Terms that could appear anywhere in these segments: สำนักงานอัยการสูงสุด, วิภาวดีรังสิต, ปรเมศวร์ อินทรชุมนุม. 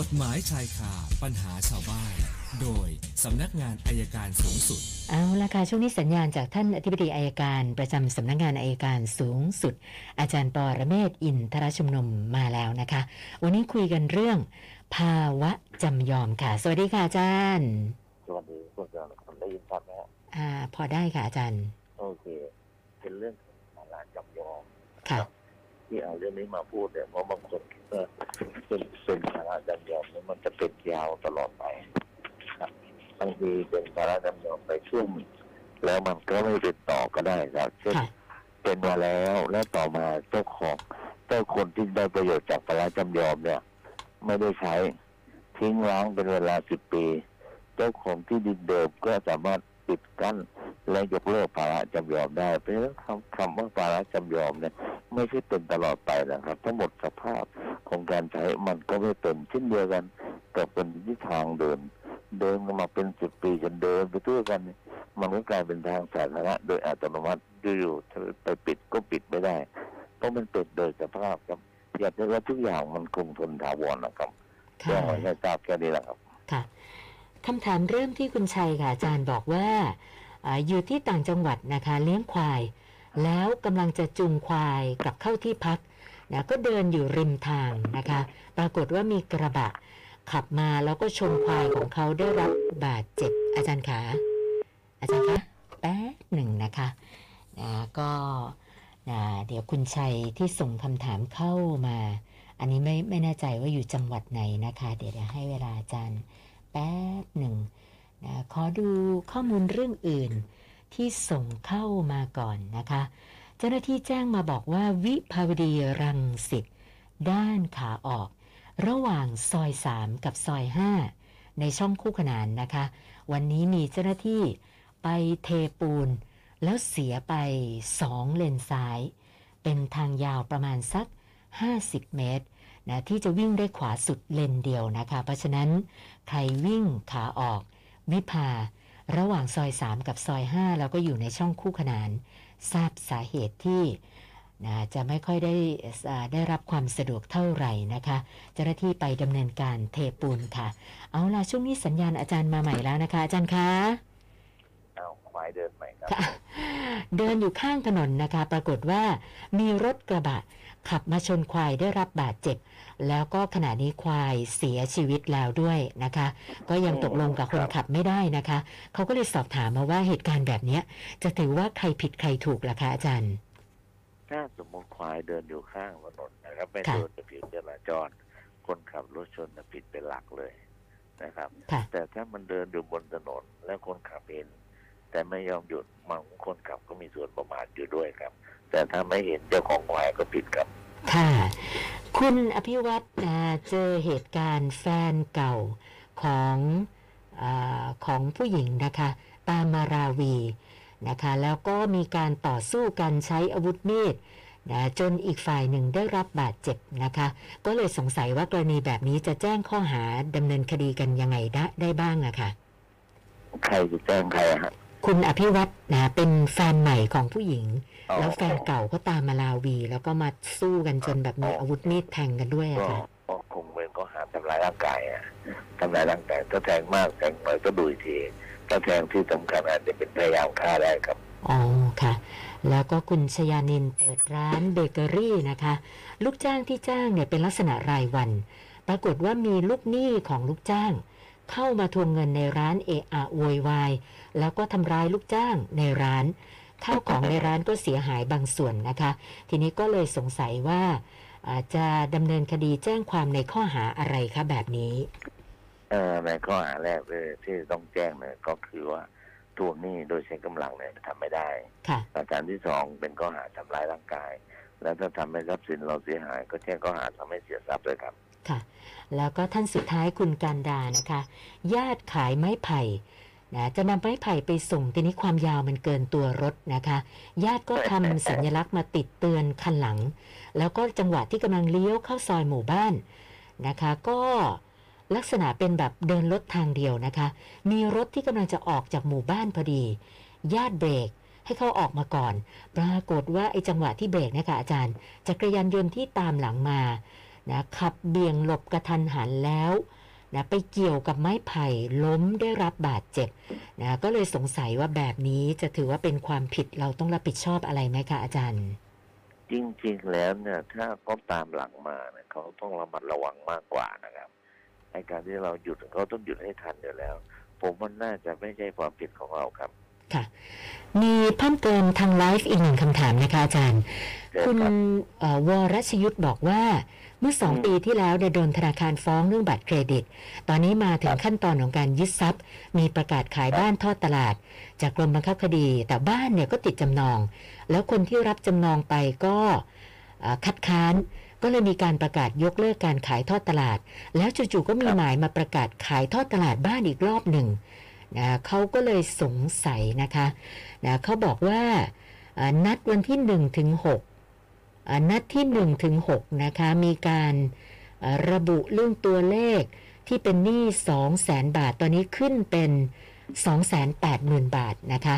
กฎหมายชายคาปัญหาชาวบ้านโดยสำนักงานอัยการสูงสุดเอาล่ะค่ะช่วงนี้สัญญาณจากท่านอธิบดีอัยการประจำสำนักงานอัยการสูงสุดอาจารย์ปรเมศวร์อินทรชุมนุมมาแล้วนะคะวันนี้คุยกันเรื่องภาวะจำยอมค่ะสวัสดีค่ะอาจารย์สวัสดีคุณอาจารย์ผมได้ยินชัดไหมครับพอได้ค่ะอาจารย์โอเคเป็นเรื่องภาวะจำยอมค่ะที่เอาเรื่องนี้มาพูดเนี่ยเพราะบางคนคิดว่าเป็นภาวะจำยอมแล้วมันจะเป็นยาวตลอดไปบางทีเป็นภาวะจำยอมไปช่วงแล้วมันก็ไม่เป็นต่อก็ได้ครับเช่นเป็นมาแล้วแล้วต่อมาเจ้าคนที่ได้ประโยชน์จากภาวะจำยอมเนี่ยไม่ได้ใช้ทิ้งร้างเป็นเวลา10 ปีเจ้าของที่ดินเดิมก็สามารถปิดกั้นและยกเลิกภาวะจำยอมได้เพราะฉะนั้นคำว่าภาวะจำยอมเนี่ยไม่ใช่เป็นตลอดไปนะครับทั้งหมดสภาพของการใช้มันก็ไม่เป็นเช่นเดียวกันกับเป็นที่ทางเดินมาเป็น10 ปีจนเดินไปด้วยกันมันก็กลายเป็นทางสาธารณะโดยอัตโนมัติอยู่ไปปิดก็ปิดไม่ได้เพราะมันเป็นโดยสภาพครับอยากจะว่าทุกอย่างมันคงทนถาวรนะครับก็ขอให้ทราบแค่นี้แหละครับค่ะคำถามเริ่มที่คุณชัยค่ะอาจารย์บอกว่า อยู่ที่ต่างจังหวัดนะคะเลี้ยงควายแล้วกำลังจะจูงควายกลับเข้าที่พักนะก็เดินอยู่ริมทางนะคะปรากฏว่ามีกระบะขับมาแล้วก็ชนควายของเขาได้รับบาดเจ็บอาจารย์คะแป๊บหนึ่งนะคะก็เดี๋ยวคุณชัยที่ส่งคำถามเข้ามาอันนี้ไม่แน่ใจว่าอยู่จังหวัดไหนนะคะเดี๋ยวให้เวลาอาจารย์แป๊บหนึ่งขอดูข้อมูลเรื่องอื่นที่ส่งเข้ามาก่อนนะคะเจ้าหน้าที่แจ้งมาบอกว่าวิภาวดีรังสิตด้านขาออกระหว่างซอย3กับซอย5ในช่องคู่ขนานนะคะวันนี้มีเจ้าหน้าที่ไปเทปูนแล้วเสียไป2เลนซ้ายเป็นทางยาวประมาณสัก50 เมตรนะที่จะวิ่งได้ขวาสุดเลนเดียวนะคะเพราะฉะนั้นใครวิ่งขาออกวิภาระหว่างซอย3กับซอย5เราก็อยู่ในช่องคู่ขนานทราบสาเหตุที่นะจะไม่ค่อยได้รับความสะดวกเท่าไหร่นะคะเจ้าหน้าที่ไปดำเนินการเทปูนค่ะเอาล่ะช่วงนี้สัญญาณอาจารย์มาใหม่แล้วนะคะอาจารย์คะเอาควายเดินใหม่ครับเดินอยู่ข้างถนนนะคะปรากฏว่ามีรถกระบะขับมาชนควายได้รับบาดเจ็บแล้วก็ขณะนี้ควายเสียชีวิตแล้วด้วยนะคะก็ยังตกลงกับคนขับไม่ได้นะคะเขาก็เลยสอบถามมาว่าเหตุการณ์แบบนี้จะถือว่าใครผิดใครถูกล่ะคะอาจารย์ถ้าสมมติควายเดินอยู่ข้างถนนนะครับไม่โดนผิดจราจรคนขับรถชนผิดเป็นหลักเลยนะครับแต่ถ้ามันเดินอยู่บนถนนและคนขับเองแต่ไม่ยอมหยุดบางคนขับก็มีส่วนประมาทอยู่ด้วยครับแต่ถ้าไม่เห็นเจ้าของควายก็ผิดครับค่ะคุณอภิวัตรเจอเหตุการณ์แฟนเก่าของผู้หญิงนะคะตามมาราวีนะคะแล้วก็มีการต่อสู้กันใช้อาวุธมีดนะจนอีกฝ่ายหนึ่งได้รับบาดเจ็บนะคะก็เลยสงสัยว่ากรณีแบบนี้จะแจ้งข้อหาดำเนินคดีกันยังไงได้บ้างอะค่ะใครจะแจ้งใครอะคุณอภิวัตรนะเป็นแฟนใหม่ของผู้หญิงแล้วแฟนเก่าก็ตามมาลาวีแล้วก็มาสู้กันจนแบบมีอาวุธมีดแทงกันด้วยอะค่ะก็คงเป็นข้อหาทำร้ายร่างกายอะทำร้ายร่างกายถ้าแทงมากแทงน้อยก็ดูอีกทีถ้าแทงที่สำคัญอาจจะเป็นพยายามฆ่าได้ครับอ๋อค่ะแล้วก็คุณชยานินเปิดร้านเบเกอรี่นะคะลูกจ้างที่จ้างเนี่ยเป็นลักษณะรายวันปรากฏว่ามีลูกหนี้ของลูกจ้างเข้ามาทวงเงินในร้านเอะอะโวยวายแล้วก็ทำร้ายลูกจ้างในร้านข้าวของในร้านก็เสียหายบางส่วนนะคะทีนี้ก็เลยสงสัยว่าจะดำเนินคดีแจ้งความในข้อหาอะไรคะแบบนี้ในข้อหาแรกที่ต้องแจ้งเนี่ยก็คือว่าทวงหนี้โดยใช้กำลังเนี่ยทำไม่ได้ประการที่2เป็นข้อหาทำร้ายร่างกายและถ้าทำให้ทรัพย์สินเราเสียหายก็แจ้งข้อหาทำให้เสียทรัพย์ด้วยครับค่ะแล้วก็ท่านสุดท้ายคุณการดานะคะญาติขายไม้ไผ่นะจะนำไม้ไผ่ไปส่งทีนี้ความยาวมันเกินตัวรถนะคะญาติก็ทำสัญลักษณ์มาติดเตือนคันหลังแล้วก็จังหวะที่กำลังเลี้ยวเข้าซอยหมู่บ้านนะคะก็ลักษณะเป็นแบบเดินรถทางเดียวนะคะมีรถที่กำลังจะออกจากหมู่บ้านพอดีญาติเบรกให้เขาออกมาก่อนปรากฏว่าไอ้จังหวะที่เบรกนะคะอาจารย์จักรยานยนต์ที่ตามหลังมา นะขับเบี่ยงหลบกระทันหันแล้วนะไปเกี่ยวกับไม้ไผ่ล้มได้รับบาดเจ็บนะก็เลยสงสัยว่าแบบนี้จะถือว่าเป็นความผิดเราต้องรับผิดชอบอะไรไหมคะอาจารย์จริงๆแล้วเนี่ยถ้าเขาตามหลังมาเนี่ยเขาต้องระมัดระวังมากกว่านะครับในการที่เราหยุดเขาต้องหยุดให้ทันอยู่แล้วผมว่าน่าจะไม่ใช่ความผิดของเราครับค่ะมีเพิ่มเติมทางไลฟ์อีกหนึ่งคำถามนะคะอาจารย์คุณวรชยุทธบอกว่าเมื่อ2 ปีที่แล้วโดนธนาคารฟ้องเรื่องบัตรเครดิตตอนนี้มาถึงขั้นตอนของการยึดทรัพย์มีประกาศขายบ้านทอดตลาดจากกรมบังคับคดีแต่บ้านเนี่ยก็ติดจำนองแล้วคนที่รับจำนองไปก็คัดค้านก็เลยมีการประกาศยกเลิกการขายทอดตลาดแล้วจู่ๆก็มีหมายมาประกาศขายทอดตลาดบ้านอีกรอบหนึ่งเขาก็เลยสงสัยนะคะเขาบอกว่านัดวันที่1-6นัดที่1-6นะคะมีการระบุเรื่องตัวเลขที่เป็นหนี้200,000 บาทตอนนี้ขึ้นเป็น280,000 บาทนะคะ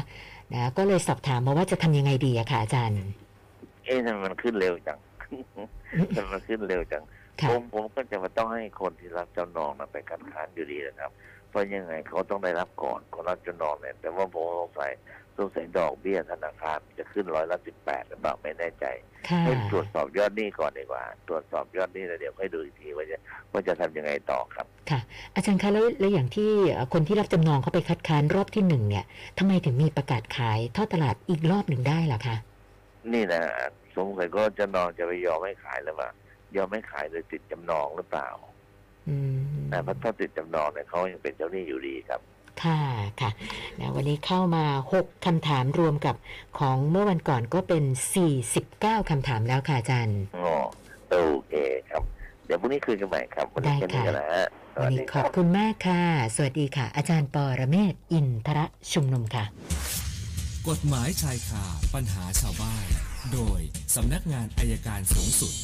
ก็เลยสอบถามมาว่าจะทำยังไงดีอะค่ะอาจารย์ทำไมมันขึ้นเร็วจังผมก็จะมาต้องให้คนที่รับจำนองไปคัดค้านอยู่ดีนะครับเพราะยังไงเขาต้องได้รับก่อนคนรับจำนองเนี่ยแต่ว่าผมสงสัยดอกเบี้ยธนาคารจะขึ้น118หรือเปล่าไม่แน่ใจให้ตรวจสอบยอดหนี้ก่อนดีกว่าตรวจสอบยอดหนี้แล้วเดี๋ยวให้ดูอีกทีว่าจะทำยังไงต่อครับค่ะอาจารย์คะแล้วอย่างที่คนที่รับจำนองเขาไปคัดค้านรอบที่1เนี่ยทำไมถึงมีประกาศขายทอดตลาดอีกรอบหนึ่งได้ล่ะคะนี่นะสงสัยก็จำนองจะไปยอมไม่ขายหรือเปล่ายอมไม่ขายโดยติดจำนองหรือเปล่าแต่เพราะถ้าติดจำนองเนี่ยเขายังเป็นเจ้าหนี้อยู่ดีครับค่ะค่ะนะวันนี้เข้ามา6คำถามรวมกับของเมื่อวันก่อนก็เป็น49คำถามแล้วค่ะอาจารย์อ๋อโอเคครับเดี๋ยวพรุ่งนี้คุยกันใหม่ครับวันนี้เป็นกันนะฮะวันนี้ขอบคุณมากค่ะสวัสดีค่ะอาจารย์ปรเมศวร์อินทรชุมนุมค่ะกฎหมายชายคาปัญหาชาวบ้านโดยสำนักงานอัยการสูงสุด